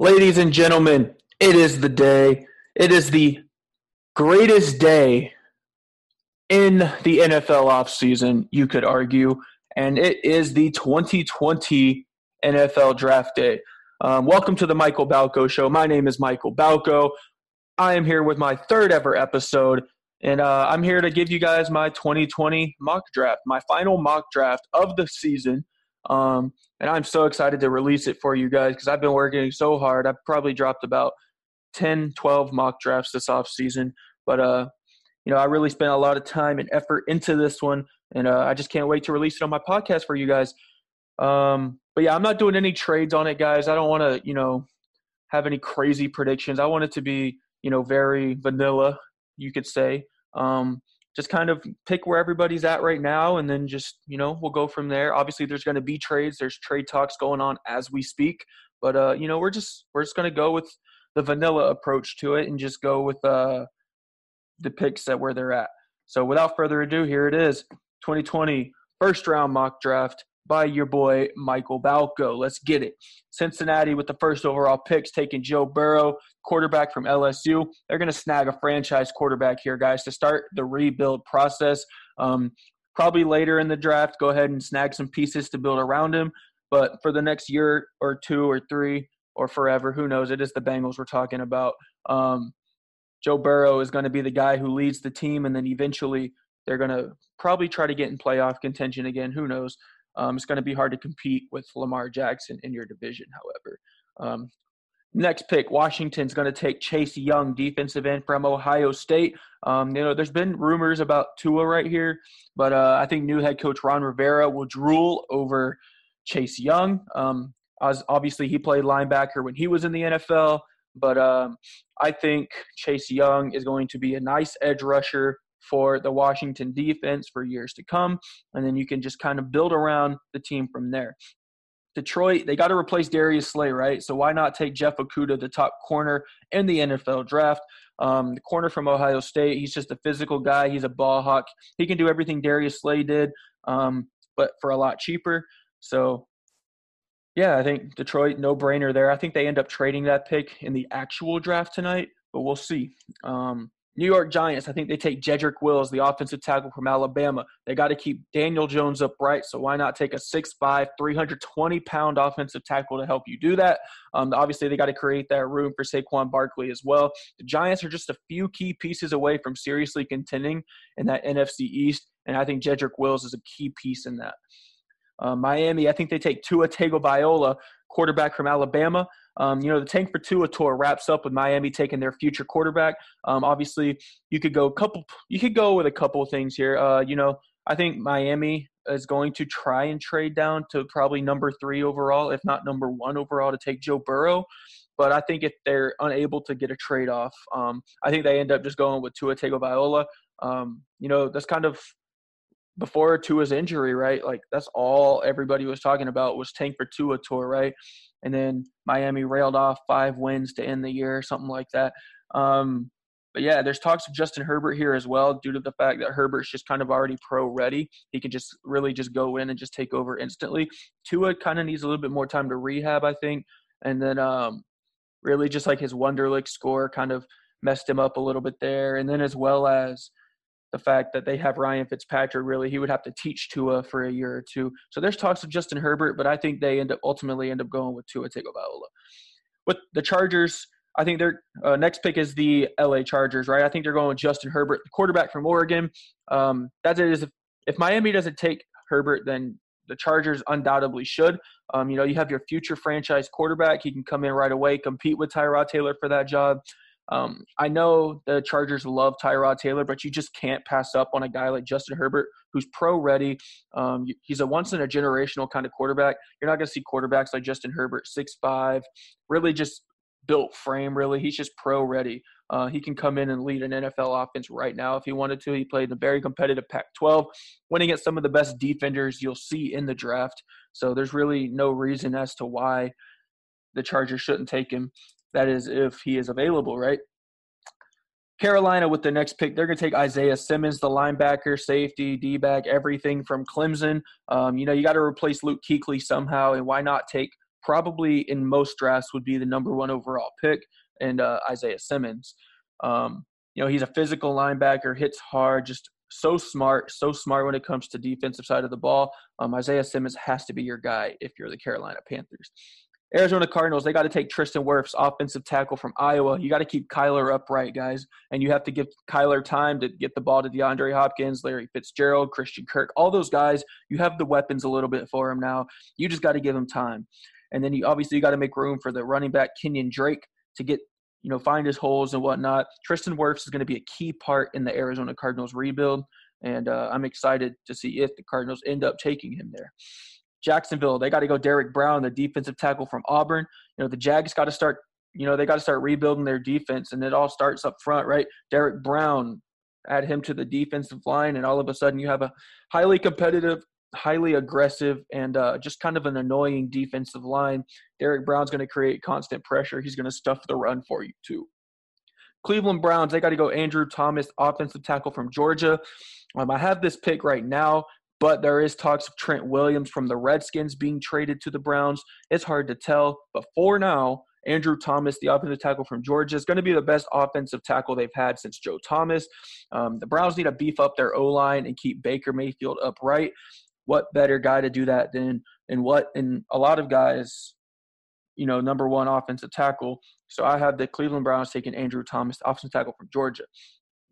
Ladies and gentlemen, it is the day. It is the greatest day in the NFL offseason, you could argue, and it is the 2020 NFL Draft Day. Welcome to the Michael Balco Show. My name is Michael Balco. I am here with my third ever episode, and I'm here to give you guys my 2020 mock draft, my final mock draft of the season. And I'm so excited to release it for you guys because I've been working so hard. I've probably dropped about 10, 12 mock drafts this offseason. But, I really spent a lot of time and effort into this one, and I just can't wait to release it on my podcast for you guys. But, yeah, I'm not doing any trades on it, guys. I don't want to, have any crazy predictions. I want it to be, very vanilla, you could say. Just kind of pick where everybody's at right now, and then just, we'll go from there. Obviously, there's going to be trades. There's trade talks going on as we speak. But, we're just going to go with the vanilla approach to it and just go with the picks at where they're at. So without further ado, here it is, 2020 first-round mock draft by your boy Michael Balco. Let's get it. Cincinnati with the first overall picks, taking Joe Burrow, quarterback from LSU. They're going to snag a franchise quarterback here, guys, to start the rebuild process. Probably later in the draft, go ahead and snag some pieces to build around him. But for the next year or two or three or forever, who knows? It is the Bengals we're talking about. Joe Burrow is going to be the guy who leads the team, and then eventually they're going to probably try to get in playoff contention again. Who knows? It's going to be hard to compete with Lamar Jackson in your division, however. Next pick, Washington's going to take Chase Young, defensive end from Ohio State. There's been rumors about Tua right here, but I think new head coach Ron Rivera will drool over Chase Young. Obviously, he played linebacker when he was in the NFL, but I think Chase Young is going to be a nice edge rusher for the Washington defense for years to come, and then you can just kind of build around the team from there. Detroit, they got to replace Darius Slay, right? So why not take Jeff Okudah, the top corner in the NFL draft? The corner from Ohio State, he's just a physical guy. He's a ball hawk. He can do everything Darius Slay did, but for a lot cheaper. So, yeah, I think Detroit, no-brainer there. I think they end up trading that pick in the actual draft tonight, but we'll see. New York Giants, I think they take Jedrick Wills, the offensive tackle from Alabama. They got to keep Daniel Jones upright, so why not take a 6'5", 320-pound offensive tackle to help you do that? Obviously, they got to create that room for Saquon Barkley as well. The Giants are just a few key pieces away from seriously contending in that NFC East, and I think Jedrick Wills is a key piece in that. Miami, I think they take Tua Tagovailoa, quarterback from Alabama. The tank for Tua tour wraps up with Miami taking their future quarterback. Obviously, you could go with a couple of things here. I think Miami is going to try and trade down to probably number 3 overall, if not number 1 overall, to take Joe Burrow. But I think if they're unable to get a trade off, I think they end up just going with Tua Tagovailoa. That's kind of before Tua's injury, right? Like that's all everybody was talking about was tank for Tua tour, right? And then Miami railed off 5 wins to end the year, something like that. But, yeah, there's talks of Justin Herbert here as well due to the fact that Herbert's just kind of already pro-ready. He can just really just go in and just take over instantly. Tua kind of needs a little bit more time to rehab, I think. And then really just like his Wonderlic score kind of messed him up a little bit there. And then as well as the fact that they have Ryan Fitzpatrick, really, he would have to teach Tua for a year or two. So there's talks of Justin Herbert, but I think they ultimately end up going with Tua Tagovailoa. With the Chargers, I think their next pick is the LA Chargers, right? I think they're going with Justin Herbert, the quarterback from Oregon. That's it. If Miami doesn't take Herbert, then the Chargers undoubtedly should. You have your future franchise quarterback. He can come in right away, compete with Tyrod Taylor for that job. I know the Chargers love Tyrod Taylor, but you just can't pass up on a guy like Justin Herbert who's pro-ready. He's a once-in-a-generational kind of quarterback. You're not going to see quarterbacks like Justin Herbert, 6'5", really just built frame, really. He's just pro-ready. He can come in and lead an NFL offense right now if he wanted to. He played in a very competitive Pac-12, winning against some of the best defenders you'll see in the draft. So there's really no reason as to why the Chargers shouldn't take him. That is if he is available, right? Carolina with the next pick, they're going to take Isaiah Simmons, the linebacker, safety, D-back, everything from Clemson. You got to replace Luke Kuechly somehow, and why not take probably in most drafts would be the number one overall pick, and Isaiah Simmons. You know, he's a physical linebacker, hits hard, just so smart when it comes to defensive side of the ball. Isaiah Simmons has to be your guy if you're the Carolina Panthers. Arizona Cardinals, they got to take Tristan Wirfs, offensive tackle from Iowa. You got to keep Kyler upright, guys, and you have to give Kyler time to get the ball to DeAndre Hopkins, Larry Fitzgerald, Christian Kirk, all those guys. You have the weapons a little bit for him now. You just got to give him time. And then you got to make room for the running back Kenyon Drake to get, you know, find his holes and whatnot. Tristan Wirfs is going to be a key part in the Arizona Cardinals rebuild, and I'm excited to see if the Cardinals end up taking him there. Jacksonville, they got to go Derrick Brown, the defensive tackle from Auburn. You know, the Jags got to start, you know, they got to start rebuilding their defense, and it all starts up front, right? Derrick Brown, add him to the defensive line, and all of a sudden you have a highly competitive, highly aggressive, and just kind of an annoying defensive line. Derrick Brown's going to create constant pressure. He's going to stuff the run for you too. Cleveland Browns, they got to go Andrew Thomas, offensive tackle from Georgia. I have this pick right now, but there is talks of Trent Williams from the Redskins being traded to the Browns. It's hard to tell, but for now, Andrew Thomas, the offensive tackle from Georgia, is going to be the best offensive tackle they've had since Joe Thomas. The Browns need to beef up their O-line and keep Baker Mayfield upright. What better guy to do that than and a lot of guys, you know, number one offensive tackle. So I have the Cleveland Browns taking Andrew Thomas, offensive tackle from Georgia.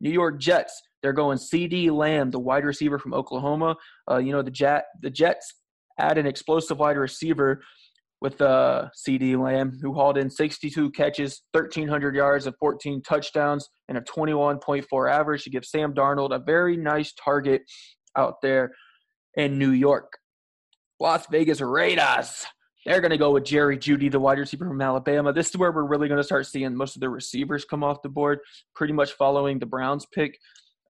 New York Jets, they're going CD Lamb, the wide receiver from Oklahoma. You know, the Jets add an explosive wide receiver with CD Lamb, who hauled in 62 catches, 1,300 yards, and 14 touchdowns, and a 21.4 average to give Sam Darnold a very nice target out there in New York. Las Vegas Raiders, they're going to go with Jerry Judy, the wide receiver from Alabama. This is where we're really going to start seeing most of the receivers come off the board, pretty much following the Browns pick.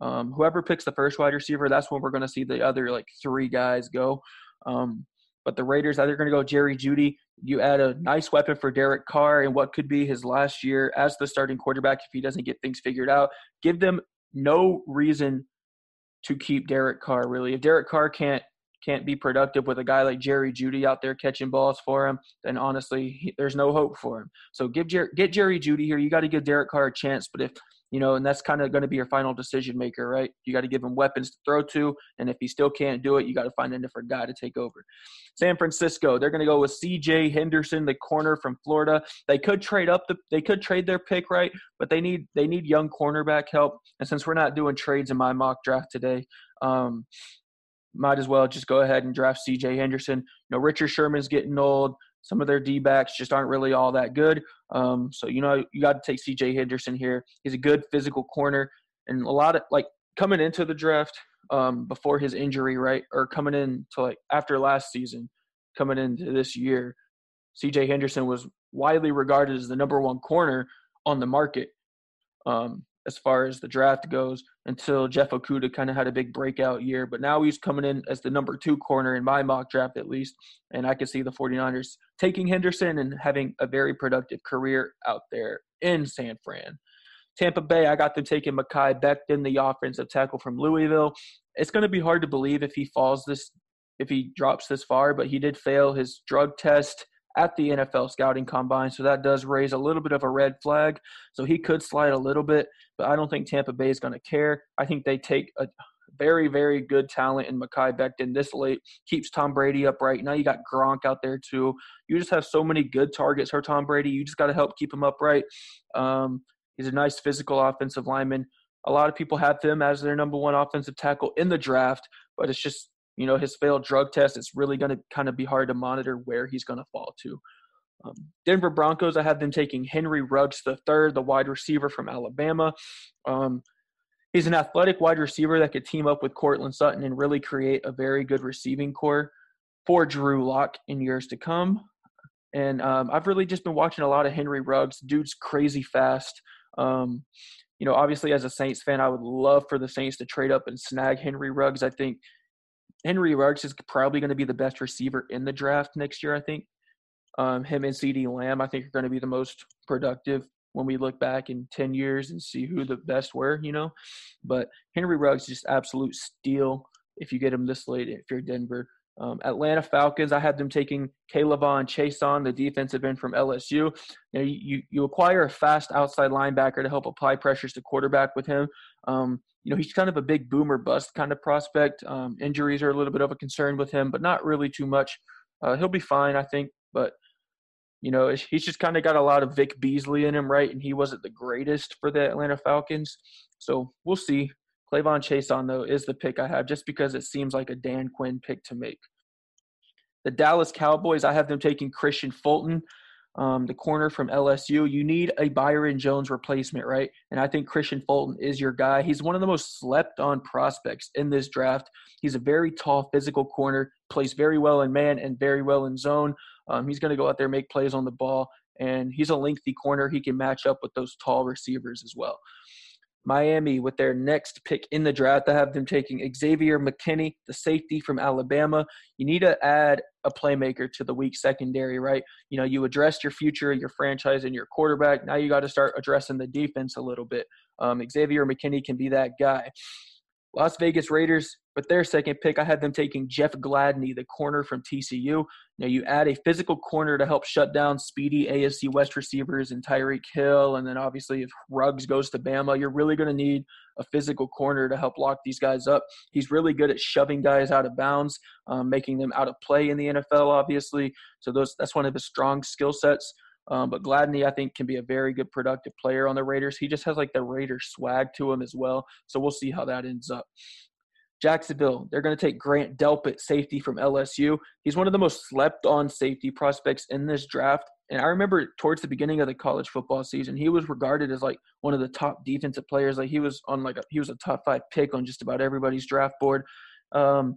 Whoever picks the first wide receiver, that's when we're going to see the other, like, three guys go. But the Raiders, either going to go Jerry Judy. You add a nice weapon for Derek Carr in what could be his last year as the starting quarterback if he doesn't get things figured out. Give them no reason to keep Derek Carr, really. If Derek Carr can't be productive with a guy like Jerry Judy out there catching balls for him, then honestly, there's no hope for him. So get Jerry Judy here. You got to give Derek Carr a chance. But if, you know, and that's kind of going to be your final decision maker, right? You got to give him weapons to throw to. And if he still can't do it, you got to find a different guy to take over. San Francisco, they're going to go with CJ Henderson, the corner from Florida. They could trade up they could trade their pick, right? But they need young cornerback help. And since we're not doing trades in my mock draft today, might as well just go ahead and draft C.J. Henderson. You know, Richard Sherman's getting old. Some of their D-backs just aren't really all that good. So, you know, you got to take C.J. Henderson here. He's a good physical corner. And a lot of, like, coming into the draft before his injury, right, or coming in to, like, after last season, coming into this year, C.J. Henderson was widely regarded as the number one corner on the market as far as the draft goes, until Jeff Okudah kind of had a big breakout year. But now he's coming in as the number two corner in my mock draft, at least. And I could see the 49ers taking Henderson and having a very productive career out there in San Fran. Tampa Bay, I got them taking Mekhi Becton, the offensive tackle from Louisville. It's going to be hard to believe if he drops this far, but he did fail his drug test at the NFL scouting combine, so that does raise a little bit of a red flag. So he could slide a little bit, but I don't think Tampa Bay is going to care. I think they take a very, very good talent in Mekhi Becton this late. Keeps Tom Brady upright. Now you got Gronk out there too. You just have so many good targets for Tom Brady. You just got to help keep him upright. He's a nice physical offensive lineman. A lot of people have him as their number one offensive tackle in the draft, but it's just, you know, his failed drug test, it's really going to kind of be hard to monitor where he's going to fall to. Denver Broncos, I have them taking Henry Ruggs III, the wide receiver from Alabama. He's an athletic wide receiver that could team up with Cortland Sutton and really create a very good receiving core for Drew Lock in years to come. And I've really just been watching a lot of Henry Ruggs. Dude's crazy fast. You know, obviously as a Saints fan, I would love for the Saints to trade up and snag Henry Ruggs. I think Henry Ruggs is probably going to be the best receiver in the draft next year, I think. Him and CD Lamb, I think, are going to be the most productive when we look back in 10 years and see who the best were, you know. But Henry Ruggs is just absolute steal if you get him this late if you're Denver. Atlanta Falcons, I had them taking K'Lavon Chaisson, the defensive end from LSU. Now, you acquire a fast outside linebacker to help apply pressures to quarterback with him. He's kind of a big boomer bust kind of prospect. Injuries are a little bit of a concern with him, but not really too much. He'll be fine, I think. But, he's just kind of got a lot of Vic Beasley in him, right? And he wasn't the greatest for the Atlanta Falcons. So we'll see. K'Lavon Chaisson, though, is the pick I have just because it seems like a Dan Quinn pick to make. The Dallas Cowboys, I have them taking Christian Fulton, the corner from LSU. You need a Byron Jones replacement, right? And I think Christian Fulton is your guy. He's one of the most slept-on prospects in this draft. He's a very tall, physical corner, plays very well in man and very well in zone. He's going to go out there, make plays on the ball, and he's a lengthy corner. He can match up with those tall receivers as well. Miami, with their next pick in the draft, I have them taking Xavier McKinney, the safety from Alabama. You need to add a playmaker to the weak secondary, right? You addressed your future, your franchise, and your quarterback. Now you got to start addressing the defense a little bit. Xavier McKinney can be that guy. Las Vegas Raiders, with their second pick, I had them taking Jeff Gladney, the corner from TCU. Now, you add a physical corner to help shut down speedy AFC West receivers and Tyreek Hill, and then obviously if Ruggs goes to Bama, you're really going to need a physical corner to help lock these guys up. He's really good at shoving guys out of bounds, making them out of play in the NFL, obviously. So that's one of his strong skill sets. But Gladney, I think, can be a very good productive player on the Raiders. He just has, the Raider swag to him as well. So we'll see how that ends up. Jacksonville, they're going to take Grant Delpit, safety from LSU. He's one of the most slept-on safety prospects in this draft. And I remember towards the beginning of the college football season, he was regarded as, one of the top defensive players. He was a top 5 pick on just about everybody's draft board. So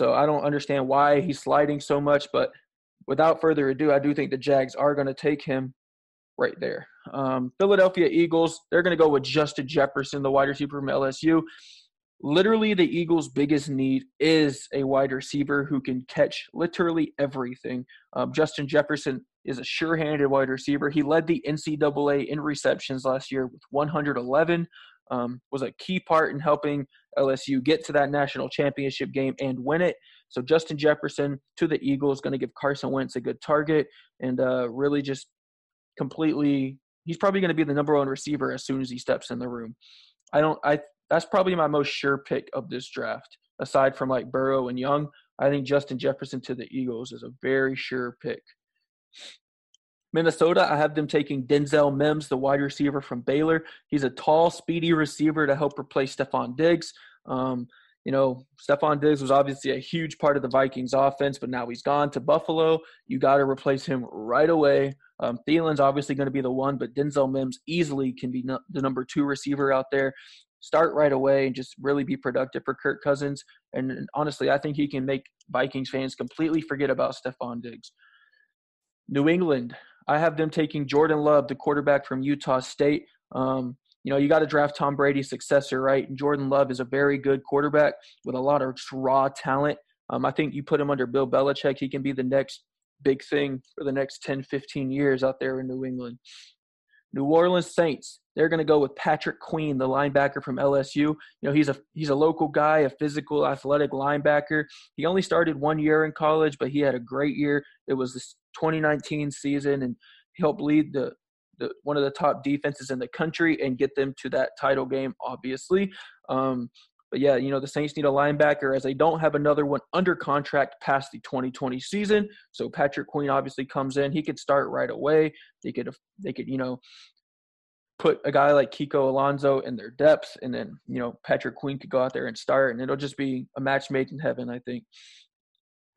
I don't understand why he's sliding so much, but – without further ado, I do think the Jags are going to take him right there. Philadelphia Eagles, they're going to go with Justin Jefferson, the wide receiver from LSU. Literally, the Eagles' biggest need is a wide receiver who can catch literally everything. Justin Jefferson is a sure-handed wide receiver. He led the NCAA in receptions last year with 111, was a key part in helping LSU get to that national championship game and win it. So Justin Jefferson to the Eagles is going to give Carson Wentz a good target and really just completely – he's probably going to be the number 1 receiver as soon as he steps in the room. That's probably my most sure pick of this draft. Aside from Burrow and Young, I think Justin Jefferson to the Eagles is a very sure pick. Minnesota, I have them taking Denzel Mims, the wide receiver from Baylor. He's a tall, speedy receiver to help replace Stefon Diggs. Stefon Diggs was obviously a huge part of the Vikings offense, but now he's gone to Buffalo. You got to replace him right away. Thielen's obviously going to be the one, but Denzel Mims easily can be the number 2 receiver out there. Start right away and just really be productive for Kirk Cousins. And honestly, I think he can make Vikings fans completely forget about Stefon Diggs. New England, I have them taking Jordan Love, the quarterback from Utah State. You got to draft Tom Brady's successor, right? And Jordan Love is a very good quarterback with a lot of raw talent. I think you put him under Bill Belichick, he can be the next big thing for the next 10, 15 years out there in New England. New Orleans Saints, they're going to go with Patrick Queen, the linebacker from LSU. He's a local guy, a physical, athletic linebacker. He only started 1 year in college, but he had a great year. It was this 2019 season, and he helped lead one of the top defenses in the country and get them to that title game, obviously. The Saints need a linebacker as they don't have another one under contract past the 2020 season. So Patrick Queen obviously comes in. He could start right away. They could put a guy like Kiko Alonso in their depth, and then, Patrick Queen could go out there and start, and it'll just be a match made in heaven, I think.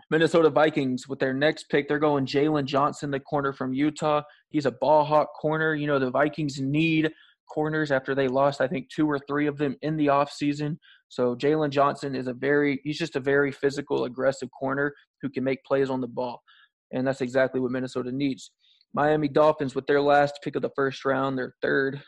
Minnesota Vikings, with their next pick, they're going Jalen Johnson, the corner from Utah. He's a ball hawk corner. The Vikings need corners after they lost, I think, 2 or 3 of them in the offseason. So Jalen Johnson is he's just a very physical, aggressive corner who can make plays on the ball. And that's exactly what Minnesota needs. Miami Dolphins, with their last pick of the first round, their third,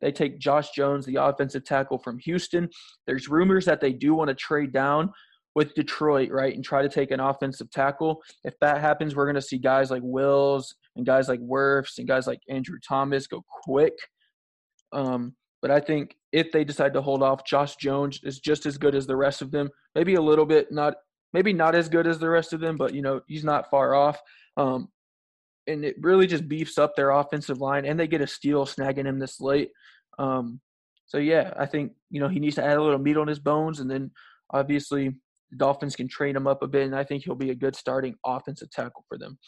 they take Josh Jones, the offensive tackle from Houston. There's rumors that they do want to trade down with Detroit, right, and try to take an offensive tackle. If that happens, we're going to see guys like Wills and guys like Wirfs and guys like Andrew Thomas go quick. But I think if they decide to hold off, Josh Jones is just as good as the rest of them, maybe a little bit, not Maybe not as good as the rest of them, but, you know, he's not far off. And it really just beefs up their offensive line, and they get a steal snagging him this late. So, yeah, I think, you know, he needs to add a little meat on his bones, and then obviously the Dolphins can train him up a bit, and I think he'll be a good starting offensive tackle for them.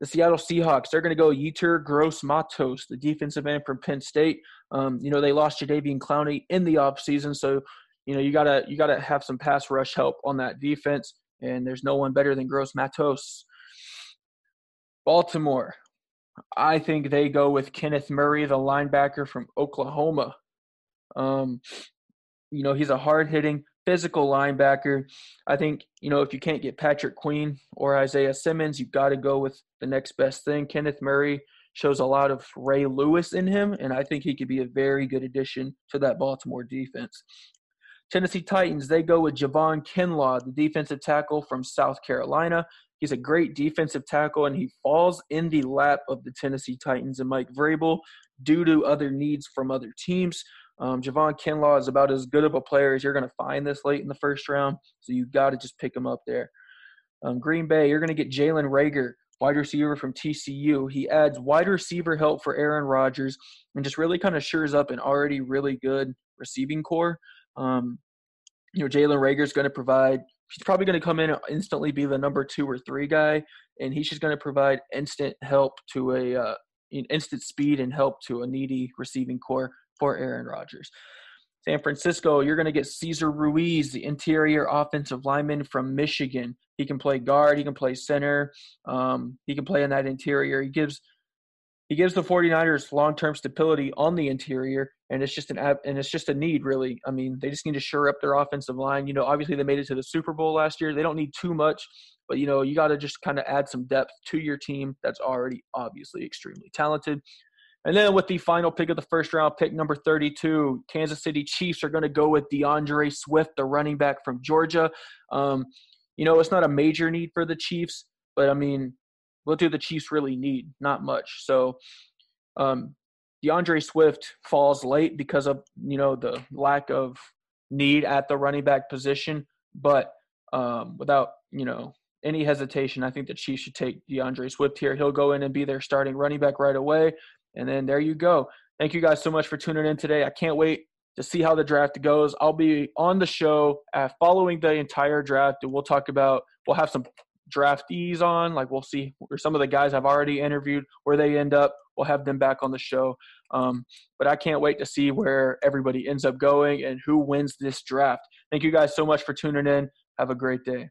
The Seattle Seahawks, they're going to go Yetur Gross-Matos, the defensive end from Penn State. You know, they lost Jadeveon Clowney in the offseason, so, you know, you gotta have some pass rush help on that defense, and there's no one better than Gross-Matos. Baltimore, I think they go with Kenneth Murray, the linebacker from Oklahoma. You know, he's a hard-hitting, physical linebacker. I think, you know, if you can't get Patrick Queen or Isaiah Simmons, you've got to go with the next best thing. Kenneth Murray shows a lot of Ray Lewis in him, and I think he could be a very good addition to that Baltimore defense. Tennessee Titans, they go with Javon Kinlaw, the defensive tackle from South Carolina. He's a great defensive tackle, and he falls in the lap of the Tennessee Titans and Mike Vrabel due to other needs from other teams. Javon Kinlaw is about as good of a player as you're going to find this late in the first round, so you've got to just pick him up there. Green Bay, you're going to get Jalen Reagor, wide receiver from TCU. He adds wide receiver help for Aaron Rodgers and just really kind of shores up an already really good receiving core. You know, Jalen Reagor is going to provide – he's probably going to come in and instantly be the number 2 or 3 guy, and he's just going to provide instant help to a instant speed and help to a needy receiving core for Aaron Rodgers. San Francisco, you're going to get Cesar Ruiz, the interior offensive lineman from Michigan. He can play guard. He can play center. He can play in that interior. He gives the 49ers long-term stability on the interior, and it's just a need, really. I mean, they just need to shore up their offensive line. You know, obviously they made it to the Super Bowl last year. They don't need too much, but, you know, you got to just kind of add some depth to your team that's already obviously extremely talented. And then with the final pick of the first round, pick number 32, Kansas City Chiefs are going to go with DeAndre Swift, the running back from Georgia. You know, it's not a major need for the Chiefs, but, I mean, what do the Chiefs really need? Not much. So DeAndre Swift falls late because of, you know, the lack of need at the running back position. But without, you know, any hesitation, I think the Chiefs should take DeAndre Swift here. He'll go in and be their starting running back right away. And then there you go. Thank you guys so much for tuning in today. I can't wait to see how the draft goes. I'll be on the show following the entire draft, and we'll have some draftees on, like we'll see where some of the guys I've already interviewed, where they end up. We'll have them back on the show. But I can't wait to see where everybody ends up going and who wins this draft. Thank you guys so much for tuning in. Have a great day.